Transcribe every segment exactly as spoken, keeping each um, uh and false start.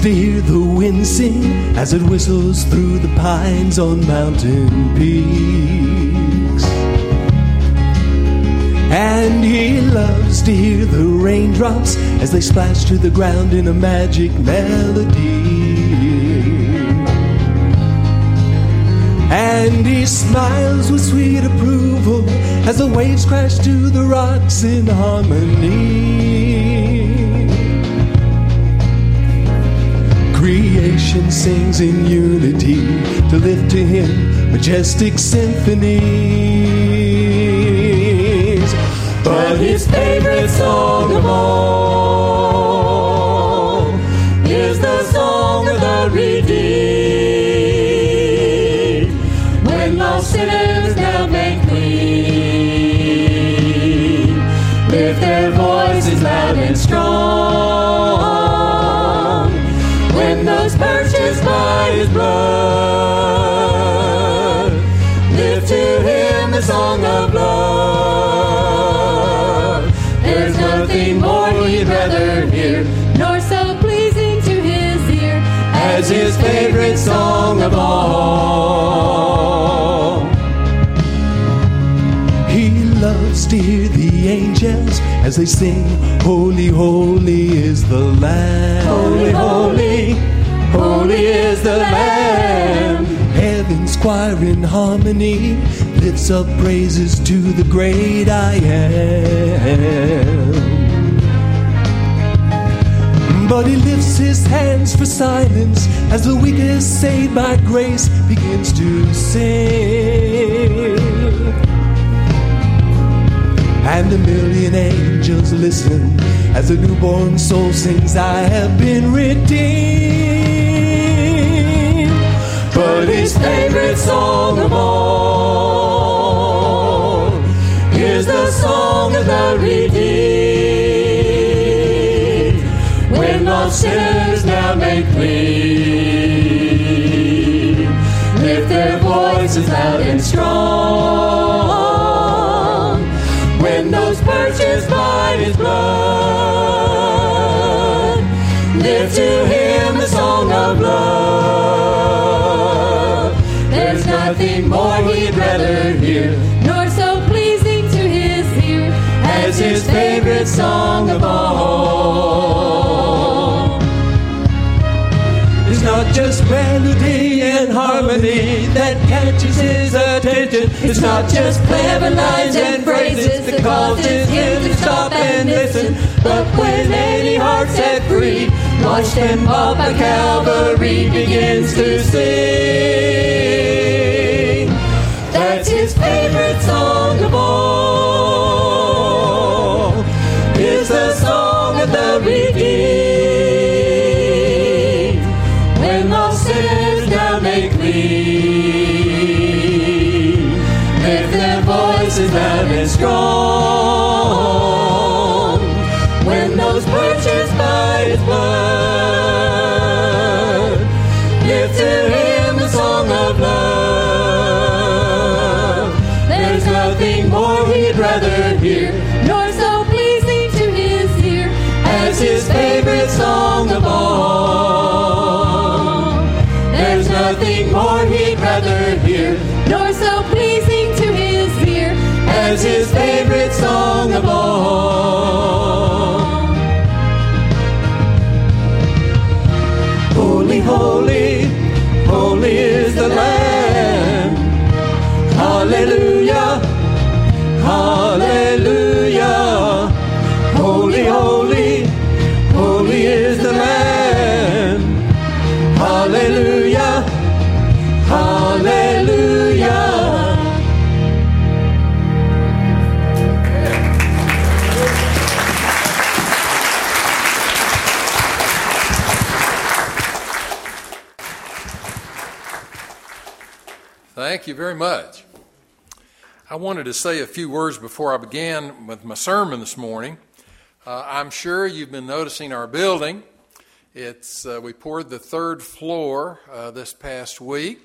It's to hear the wind sing as it whistles through the pines on mountain peaks. And he loves to hear the raindrops as they splash to the ground in a magic melody. And he smiles with sweet approval as the waves crash to the rocks in harmony. Creation sings in unity to lift to him majestic symphonies. But his favorite song of all is the song of the redeemed. Sinners now make clean. Lift their voices loud and strong. When those purchased by his blood, lift to him the song of love. There's nothing more he'd rather hear, nor so pleasing to his ear, as his favorite song of all. Loves to hear the angels as they sing, holy, holy is the Lamb. Holy, holy, holy is the Lamb. Heaven's choir in harmony lifts up praises to the great I am. But he lifts his hands for silence as the weakest saved by grace begins to sing. And a million angels listen as a newborn soul sings, I have been redeemed. But his favorite song of all is the song of the redeemed. When lost sinners now make clean, lift their voices loud and strong. When those purchased by his blood, lift to him the song of love. There's nothing more he'd rather hear, nor so pleasing to his ear, as his favorite song of all. It's not just melody and harmony that catches his attention. It's not just clever lines and phrases that causes him to stop and listen. But when any heart set free, washed and bought by Calvary, begins to sing. That's his favorite song of all. It's the song of the redeemed. When lost sinners now make clean, lift their voices loud and strong. When those purchased by his blood, lift to him the song of love. There's nothing more he'd rather hear, nor so pleasing to his ear, as his favorite song of all. There's nothing more he'd rather hear, nor so pleasing to his ear, as his favorite song of all. Holy, holy, holy is the Lamb. Hallelujah, hallelujah. Holy, holy, holy is the Lamb. Hallelujah, hallelujah. Thank you very much. I wanted to say a few words before I began with my sermon this morning. Uh, I'm sure you've been noticing our building. It's uh, we poured the third floor uh, this past week.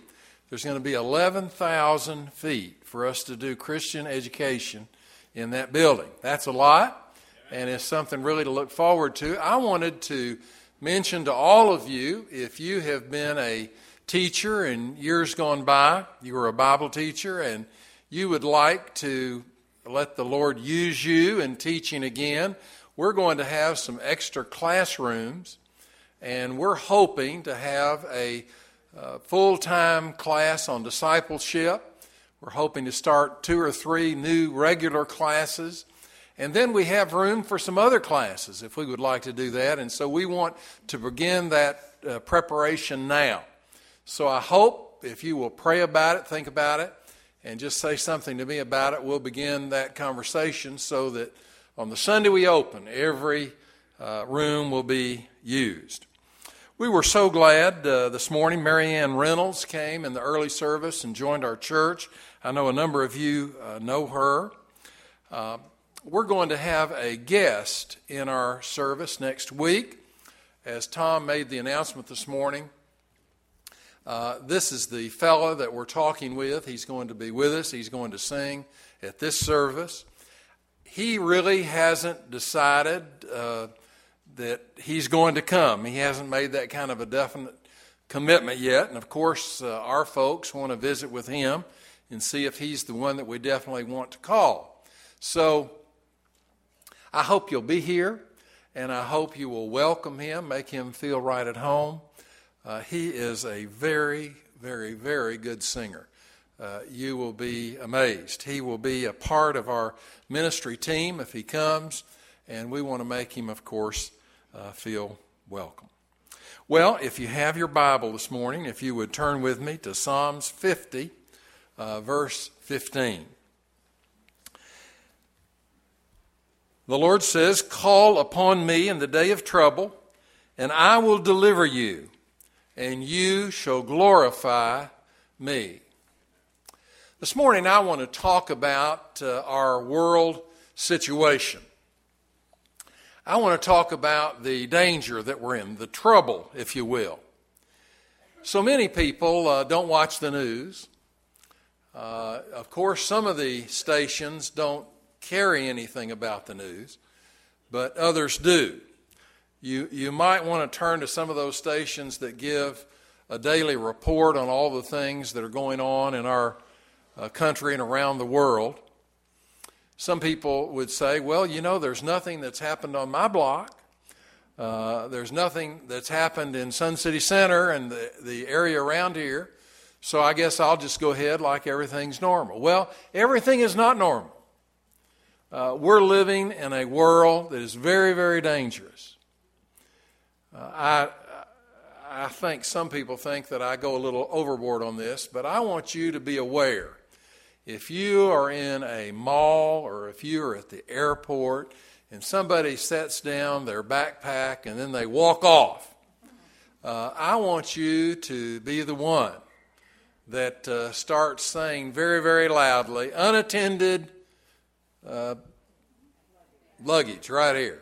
There's going to be eleven thousand feet for us to do Christian education in that building. That's a lot, and it's something really to look forward to. I wanted to mention to all of you, if you have been a teacher in years gone by, you were a Bible teacher, and you would like to let the Lord use you in teaching again, we're going to have some extra classrooms, and we're hoping to have a uh, full-time class on discipleship. We're hoping to start two or three new regular classes. And then we have room for some other classes if we would like to do that. And so we want to begin that uh, preparation now. So I hope if you will pray about it, think about it, and just say something to me about it, we'll begin that conversation so that on the Sunday we open, every uh, room will be used. We were so glad uh, this morning. Marianne Reynolds came in the early service and joined our church. I know a number of you uh, know her. Uh, we're going to have a guest in our service next week. As Tom made the announcement this morning, uh, this is the fellow that we're talking with. He's going to be with us. He's going to sing at this service. He really hasn't decided uh, that he's going to come. He hasn't made that kind of a definite commitment yet. And of course, uh, our folks want to visit with him and see if he's the one that we definitely want to call. So I hope you'll be here, and I hope you will welcome him, make him feel right at home. Uh, he is a very, very, very good singer. Uh, you will be amazed. He will be a part of our ministry team if he comes, and we want to make him, of course, Uh, feel welcome. Well, if you have your Bible this morning, if you would turn with me to Psalms fifty, uh, verse fifteen. The Lord says, "Call upon me in the day of trouble, and I will deliver you, and you shall glorify me." This morning, I want to talk about uh, our world situation. I want to talk about the danger that we're in, the trouble, if you will. So many people uh, don't watch the news. Uh, of course, some of the stations don't carry anything about the news, but others do. You, you might want to turn to some of those stations that give a daily report on all the things that are going on in our uh, country and around the world. Some people would say, well, you know, there's nothing that's happened on my block. Uh, there's nothing that's happened in Sun City Center and the, the area around here. So I guess I'll just go ahead like everything's normal. Well, everything is not normal. Uh, we're living in a world that is very, very dangerous. Uh, I, I think some people think that I go a little overboard on this, but I want you to be aware. If you are in a mall or if you are at the airport and somebody sets down their backpack and then they walk off, uh, I want you to be the one that uh, starts saying very, very loudly, unattended uh, luggage right here,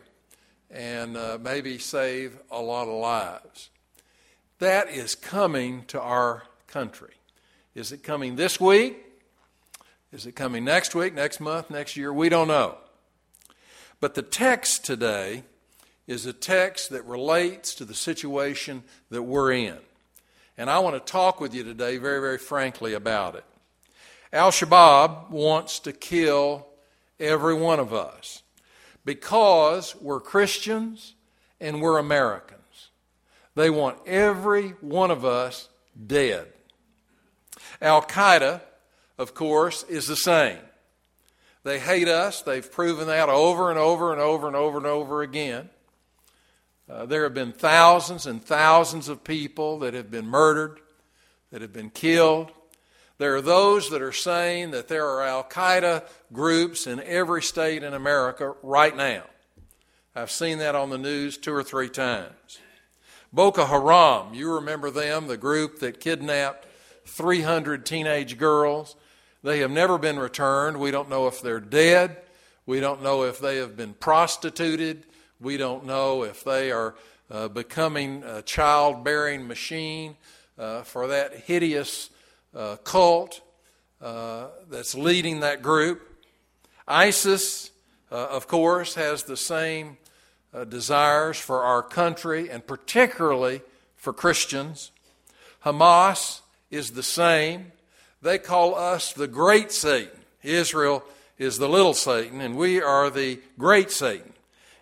and uh, maybe save a lot of lives. That is coming to our country. Is it coming this week? Is it coming next week, next month, next year? We don't know. But the text today is a text that relates to the situation that we're in. And I want to talk with you today very, very frankly about it. Al Shabaab wants to kill every one of us because we're Christians and we're Americans. They want every one of us dead. Al-Qaeda, of course, is the same. They hate us. They've proven that over and over and over and over and over again. Uh, there have been thousands and thousands of people that have been murdered, that have been killed. There are those that are saying that there are Al-Qaeda groups in every state in America right now. I've seen that on the news two or three times. Boko Haram, you remember them, the group that kidnapped three hundred teenage girls. They have never been returned. We don't know if they're dead. We don't know if they have been prostituted. We don't know if they are uh, becoming a child-bearing machine uh, for that hideous uh, cult uh, that's leading that group. ISIS, uh, of course, has the same uh, desires for our country and particularly for Christians. Hamas is the same. They call us the great Satan. Israel is the little Satan, and we are the great Satan.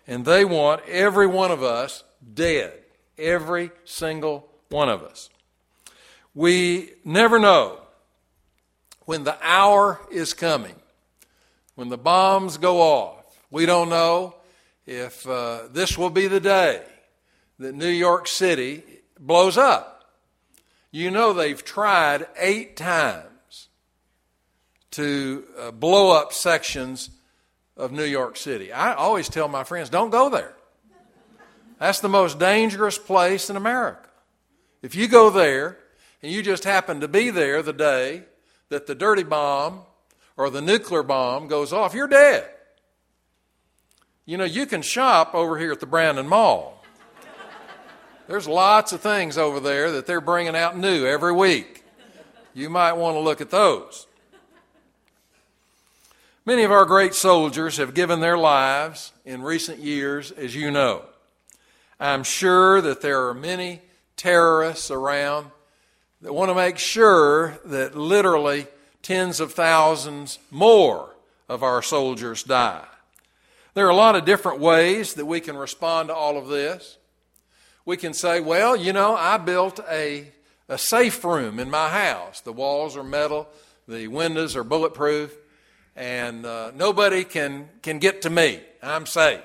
And they want every one of us dead, every single one of us. We never know when the hour is coming, when the bombs go off. We don't know if uh, this will be the day that New York City blows up. You know they've tried eight times to uh, blow up sections of New York City. I always tell my friends, don't go there. That's the most dangerous place in America. If you go there and you just happen to be there the day that the dirty bomb or the nuclear bomb goes off, you're dead. You know, you can shop over here at the Brandon Mall. There's lots of things over there that they're bringing out new every week. You might want to look at those. Many of our great soldiers have given their lives in recent years, as you know. I'm sure that there are many terrorists around that want to make sure that literally tens of thousands more of our soldiers die. There are a lot of different ways that we can respond to all of this. We can say, well, you know, I built a, a safe room in my house. The walls are metal, the windows are bulletproof, and uh, nobody can, can get to me. I'm safe.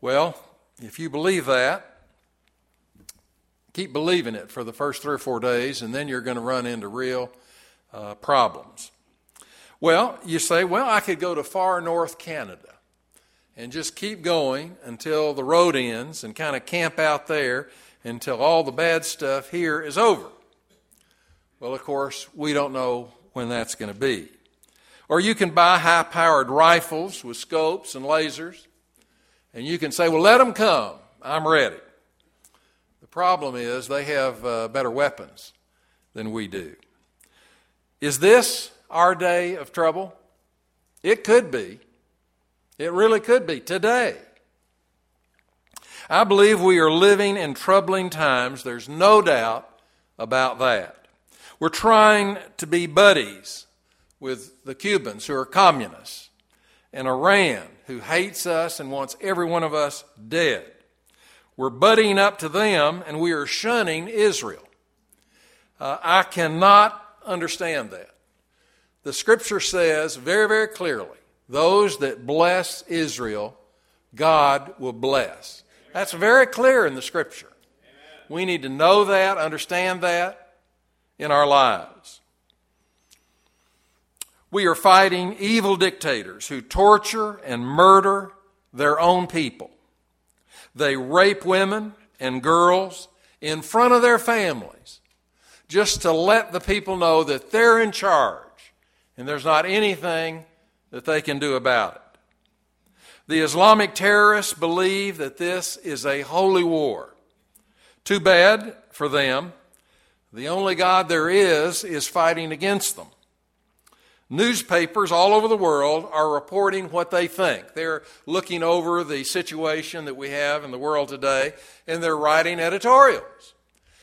Well, if you believe that, keep believing it for the first three or four days, and then you're going to run into real uh, problems. Well, you say, well, I could go to far north Canada and just keep going until the road ends and kind of camp out there until all the bad stuff here is over. Well, of course, we don't know when that's going to be. Or you can buy high-powered rifles with scopes and lasers, and you can say, well, let them come. I'm ready. The problem is they have uh, better weapons than we do. Is this our day of trouble? It could be. It really could be today. I believe we are living in troubling times. There's no doubt about that. We're trying to be buddies with the Cubans who are communists and Iran who hates us and wants every one of us dead. We're buddying up to them, and we are shunning Israel. Uh, I cannot understand that. The Scripture says very, very clearly, those that bless Israel, God will bless. That's very clear in the Scripture. Amen. We need to know that, understand that in our lives. We are fighting evil dictators who torture and murder their own people. They rape women and girls in front of their families just to let the people know that they're in charge and there's not anything that they can do about it. The Islamic terrorists believe that this is a holy war. Too bad for them. The only God there is is fighting against them. Newspapers all over the world are reporting what they think. They're looking over the situation that we have in the world today, and they're writing editorials.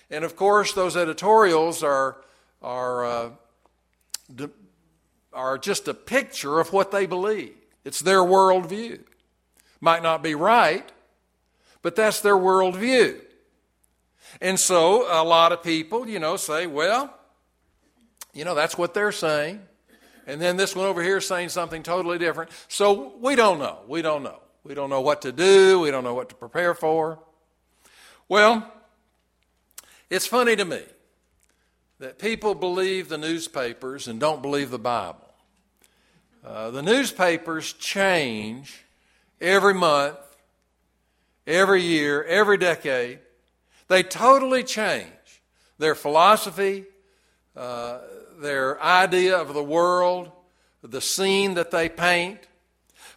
And, of course, those editorials are are uh, de- are just a picture of what they believe. It's their worldview. Might not be right, but that's their worldview. And so a lot of people, you know, say, well, you know, that's what they're saying. And then this one over here is saying something totally different. So we don't know. We don't know. We don't know what to do. We don't know what to prepare for. Well, it's funny to me that people believe the newspapers and don't believe the Bible. Uh, the newspapers change every month, every year, every decade. They totally change their philosophy, uh, their idea of the world, the scene that they paint.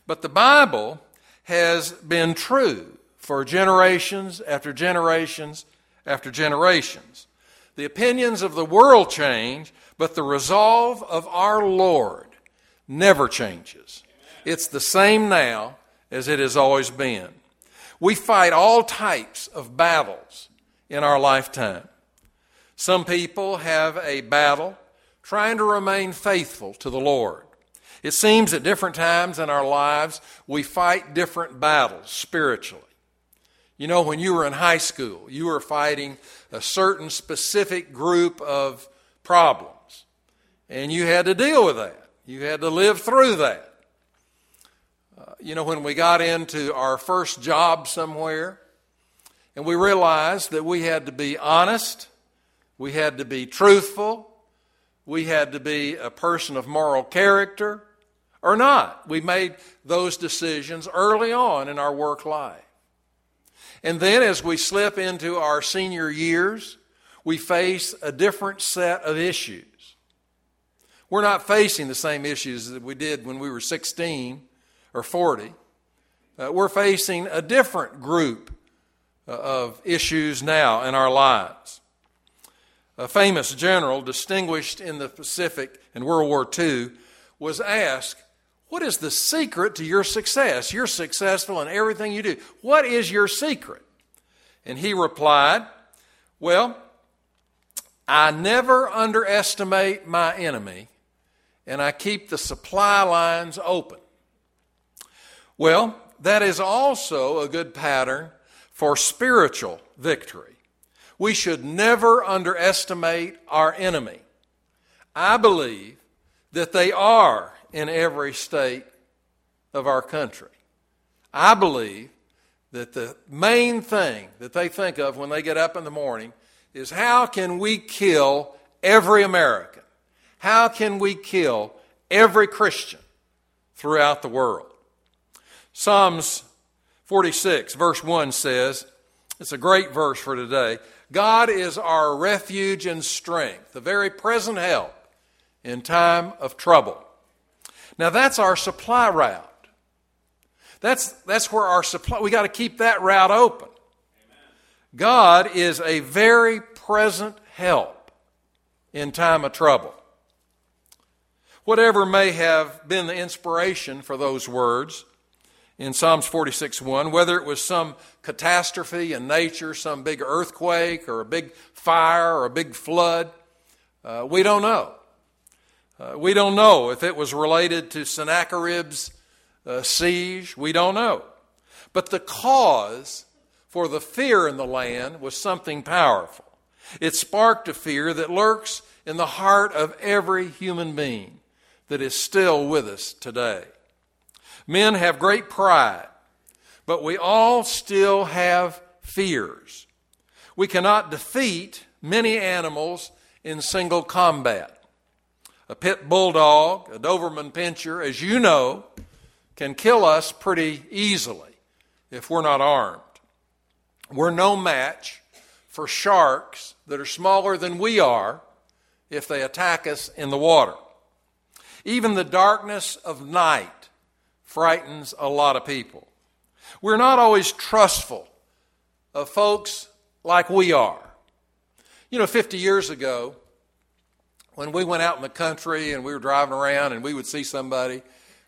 But the Bible has been true for generations after generations after generations. The opinions of the world change, but the resolve of our Lord never changes. It's the same now as it has always been. We fight all types of battles in our lifetime. Some people have a battle trying to remain faithful to the Lord. It seems at different times in our lives we fight different battles spiritually. You know, when you were in high school, you were fighting a certain specific group of problems, and you had to deal with that. You had to live through that. Uh, you know, when we got into our first job somewhere, and we realized that we had to be honest, we had to be truthful, we had to be a person of moral character, or not. We made those decisions early on in our work life. And then as we slip into our senior years, we face a different set of issues. We're not facing the same issues that we did when we were sixteen or forty. Uh, we're facing a different group uh, of issues now in our lives. A famous general distinguished in the Pacific in World War Two was asked, "What is the secret to your success? You're successful in everything you do. What is your secret?" And he replied, "Well, I never underestimate my enemy, and I keep the supply lines open." Well, that is also a good pattern for spiritual victory. We should never underestimate our enemy. I believe that they are in every state of our country. I believe that the main thing that they think of when they get up in the morning is, how can we kill every American? How can we kill every Christian throughout the world? Psalms forty-six, verse one says, it's a great verse for today, "God is our refuge and strength, the very present help in time of trouble." Now that's our supply route. That's, that's where our supply, we got to keep that route open. Amen. God is a very present help in time of trouble. Whatever may have been the inspiration for those words in Psalms forty-six one, whether it was some catastrophe in nature, some big earthquake or a big fire or a big flood, uh, we don't know. Uh, we don't know if it was related to Sennacherib's uh, siege. We don't know. But the cause for the fear in the land was something powerful. It sparked a fear that lurks in the heart of every human being that is still with us today. Men have great pride, but we all still have fears. We cannot defeat many animals in single combat. A pit bulldog, a Doberman pincher, as you know, can kill us pretty easily if we're not armed. We're no match for sharks that are smaller than we are if they attack us in the water. Even the darkness of night frightens a lot of people. We're not always trustful of folks like we are. You know, fifty years ago, when we went out in the country and we were driving around and we would see somebody,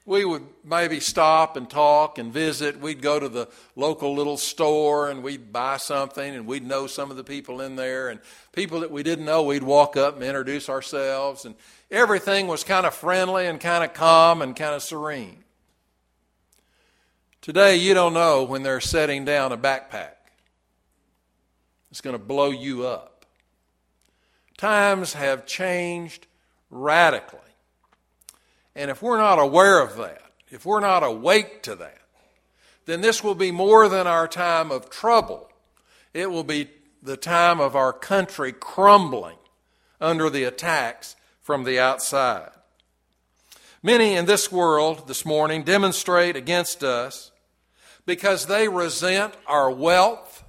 we would maybe stop and talk and visit. We'd go to the local little store and we'd buy something and we'd know some of the people in there. And people that we didn't know, we'd walk up and introduce ourselves. And everything was kind of friendly and kind of calm and kind of serene. Today, you don't know when they're setting down a backpack. It's going to blow you up. Times have changed radically. And if we're not aware of that, if we're not awake to that, then this will be more than our time of trouble. It will be the time of our country crumbling under the attacks from the outside. Many in this world this morning demonstrate against us because they resent our wealth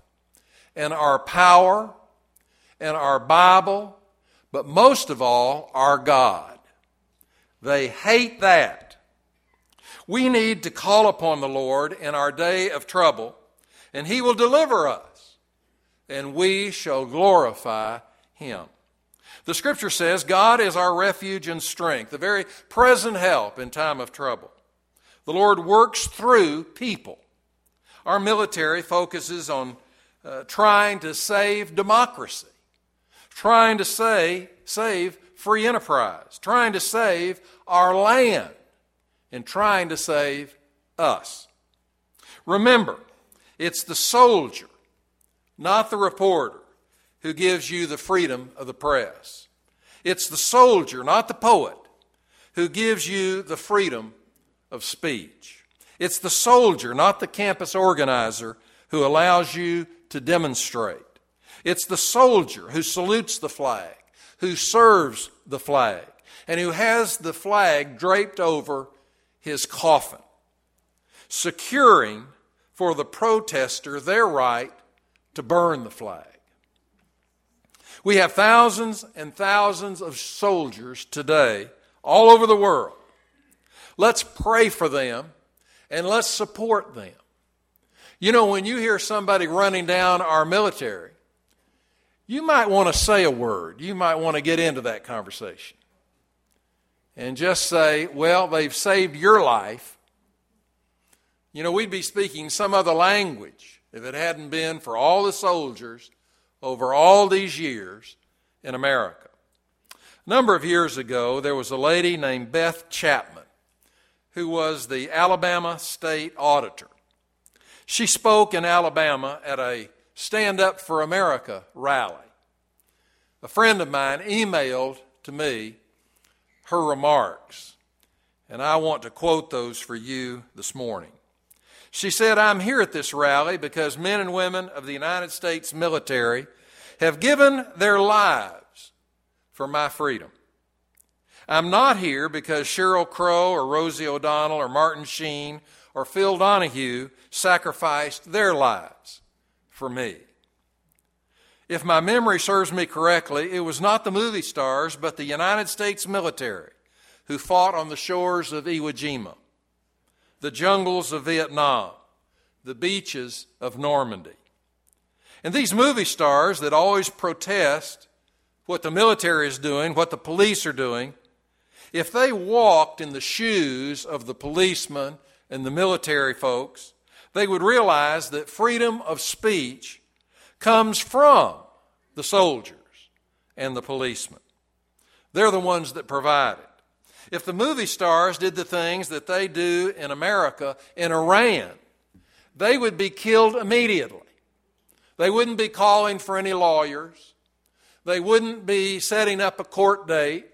and our power and our Bible, but most of all, our God. They hate that. We need to call upon the Lord in our day of trouble, and He will deliver us, and we shall glorify Him. The Scripture says, God is our refuge and strength, the very present help in time of trouble. The Lord works through people. Our military focuses on uh, trying to save democracy, trying to say, save free enterprise, trying to save our land, and trying to save us. Remember, it's the soldier, not the reporter, who gives you the freedom of the press. It's the soldier, not the poet, who gives you the freedom of speech. It's the soldier, not the campus organizer, who allows you to demonstrate. It's the soldier who salutes the flag, who serves the flag, and who has the flag draped over his coffin, securing for the protester their right to burn the flag. We have thousands and thousands of soldiers today all over the world. Let's pray for them and let's support them. You know, when you hear somebody running down our military, you might want to say a word. You might want to get into that conversation and just say, well, they've saved your life. You know, we'd be speaking some other language if it hadn't been for all the soldiers over all these years in America. A number of years ago, there was a lady named Beth Chapman, who was the Alabama State Auditor. She spoke in Alabama at a Stand Up for America rally. A friend of mine emailed to me her remarks, and I want to quote those for you this morning. She said, "I'm here at this rally because men and women of the United States military have given their lives for my freedom. I'm not here because Sheryl Crow or Rosie O'Donnell or Martin Sheen or Phil Donahue sacrificed their lives for me." If my memory serves me correctly, it was not the movie stars, but the United States military who fought on the shores of Iwo Jima, the jungles of Vietnam, the beaches of Normandy. And these movie stars that always protest what the military is doing, what the police are doing, if they walked in the shoes of the policemen and the military folks, they would realize that freedom of speech comes from the soldiers and the policemen. They're the ones that provide it. If the movie stars did the things that they do in America, in Iran, they would be killed immediately. They wouldn't be calling for any lawyers. They wouldn't be setting up a court date.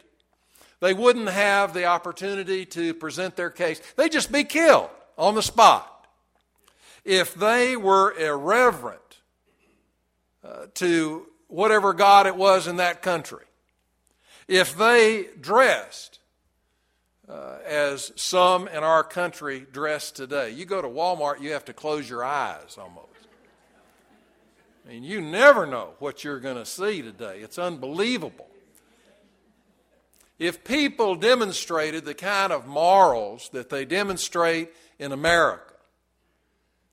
They wouldn't have the opportunity to present their case. They'd just be killed on the spot. If they were irreverent uh, to whatever God it was in that country, if they dressed Uh, as some in our country dress today. You go to Walmart, you have to close your eyes almost. I mean, you never know what you're going to see today. It's unbelievable. If people demonstrated the kind of morals that they demonstrate in America,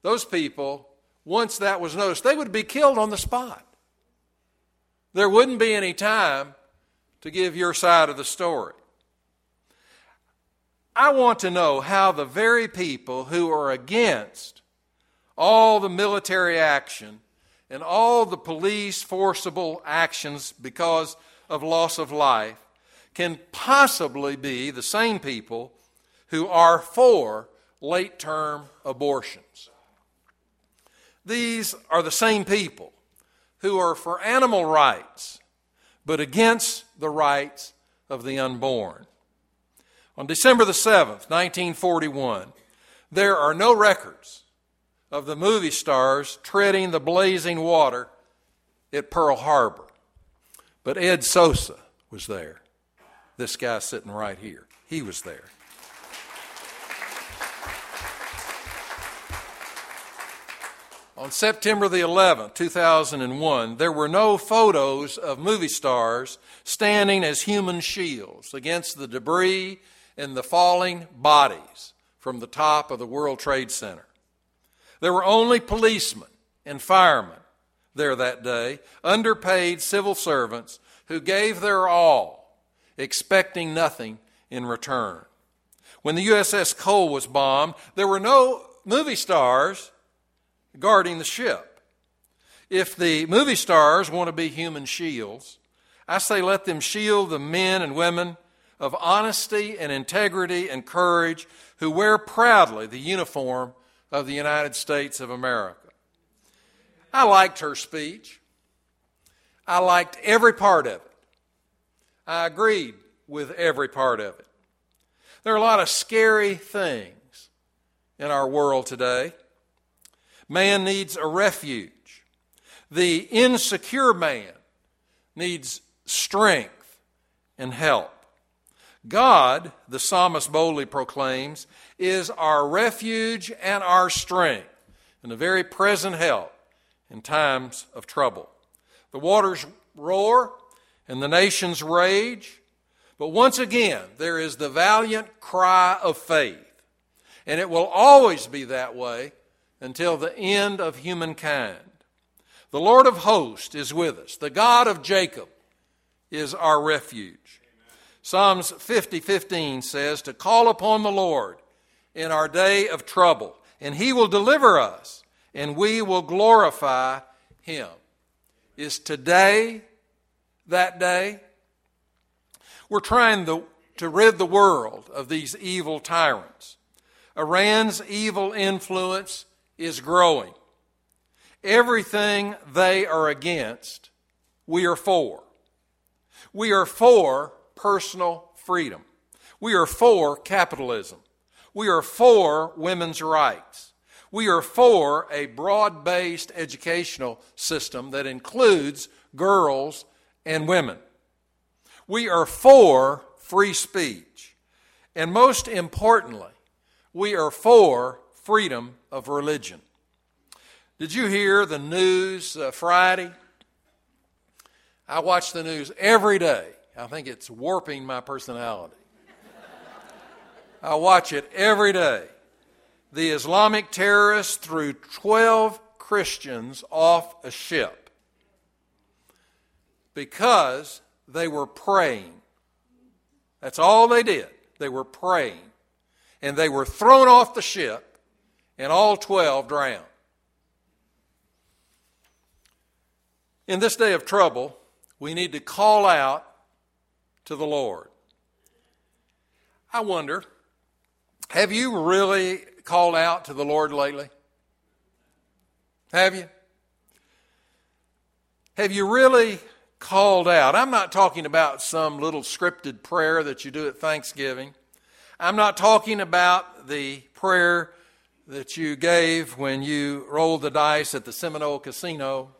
those people, once that was noticed, they would be killed on the spot. There wouldn't be any time to give your side of the story. I want to know how the very people who are against all the military action and all the police forcible actions because of loss of life can possibly be the same people who are for late-term abortions. These are the same people who are for animal rights but against the rights of the unborn. On December the seventh, nineteen forty-one, there are no records of the movie stars treading the blazing water at Pearl Harbor. But Ed Sosa was there. This guy sitting right here. He was there. On September the eleventh, two thousand one, there were no photos of movie stars standing as human shields against the debris and the falling bodies from the top of the World Trade Center. There were only policemen and firemen there that day, underpaid civil servants who gave their all, expecting nothing in return. When the U S S Cole was bombed, there were no movie stars guarding the ship. If the movie stars want to be human shields, I say let them shield the men and women of honesty and integrity and courage who wear proudly the uniform of the United States of America. I liked her speech. I liked every part of it. I agreed with every part of it. There are a lot of scary things in our world today. Man needs a refuge. The insecure man needs strength and help. God, the psalmist boldly proclaims, is our refuge and our strength, and a very present help in times of trouble. The waters roar and the nations rage, but once again there is the valiant cry of faith, and it will always be that way until the end of humankind. The Lord of hosts is with us. The God of Jacob is our refuge. Amen. Psalms fifty fifteen says to call upon the Lord in our day of trouble, and he will deliver us, and we will glorify him. Is today that day? We're trying the, to rid the world of these evil tyrants. Iran's evil influence is growing. Everything they are against, we are for. We are for personal freedom. We are for capitalism. We are for women's rights. We are for a broad-based educational system that includes girls and women. We are for free speech. And most importantly, we are for freedom of religion. Did you hear the news uh, Friday? I watch the news every day. I think it's warping my personality. I watch it every day. The Islamic terrorists threw twelve Christians off a ship because they were praying. That's all they did. They were praying. And they were thrown off the ship, and all twelve drowned. In this day of trouble, we need to call out to the Lord. I wonder, have you really called out to the Lord lately? Have you? Have you really called out? I'm not talking about some little scripted prayer that you do at Thanksgiving. I'm not talking about the prayer that you gave when you rolled the dice at the Seminole Casino.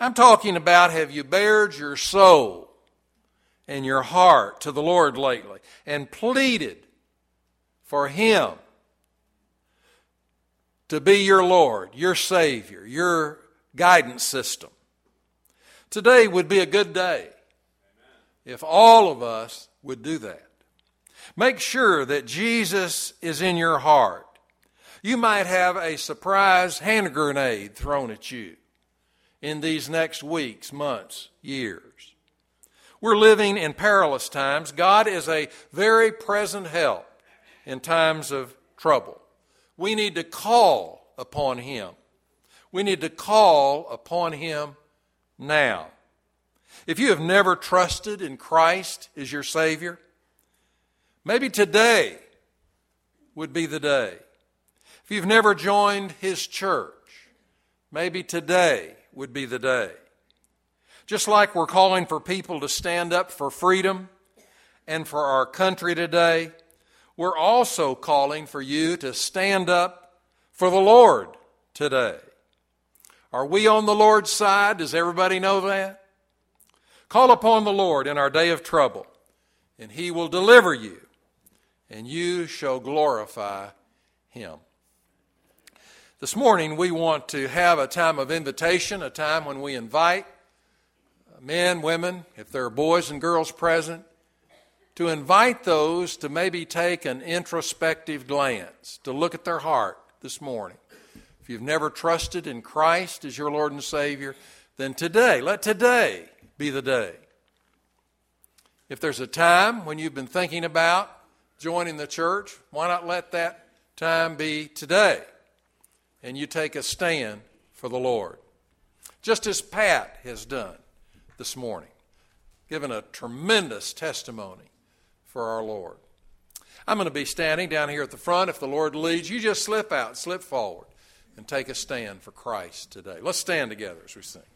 I'm talking about, have you bared your soul and your heart to the Lord lately and pleaded for him to be your Lord, your Savior, your guidance system? Today would be a good day if all of us would do that. Make sure that Jesus is in your heart. You might have a surprise hand grenade thrown at you in these next weeks, months, years. We're living in perilous times. God is a very present help in times of trouble. We need to call upon him. We need to call upon him now. If you have never trusted in Christ as your Savior, maybe today would be the day. If you've never joined his church, maybe today would be the day. Just like we're calling for people to stand up for freedom and for our country today, we're also calling for you to stand up for the Lord today. Are we on the Lord's side? Does everybody know that? Call upon the Lord in our day of trouble, and he will deliver you, and you shall glorify him. This morning we want to have a time of invitation, a time when we invite men, women, if there are boys and girls present, to invite those to maybe take an introspective glance, to look at their heart this morning. If you've never trusted in Christ as your Lord and Savior, then today, let today be the day. If there's a time when you've been thinking about joining the church, why not let that time be today? and you take a stand for the Lord, just as Pat has done this morning, given a tremendous testimony for our Lord. I'm going to be standing down here at the front. If the Lord leads, you just slip out, slip forward, and take a stand for Christ today. Let's stand together as we sing.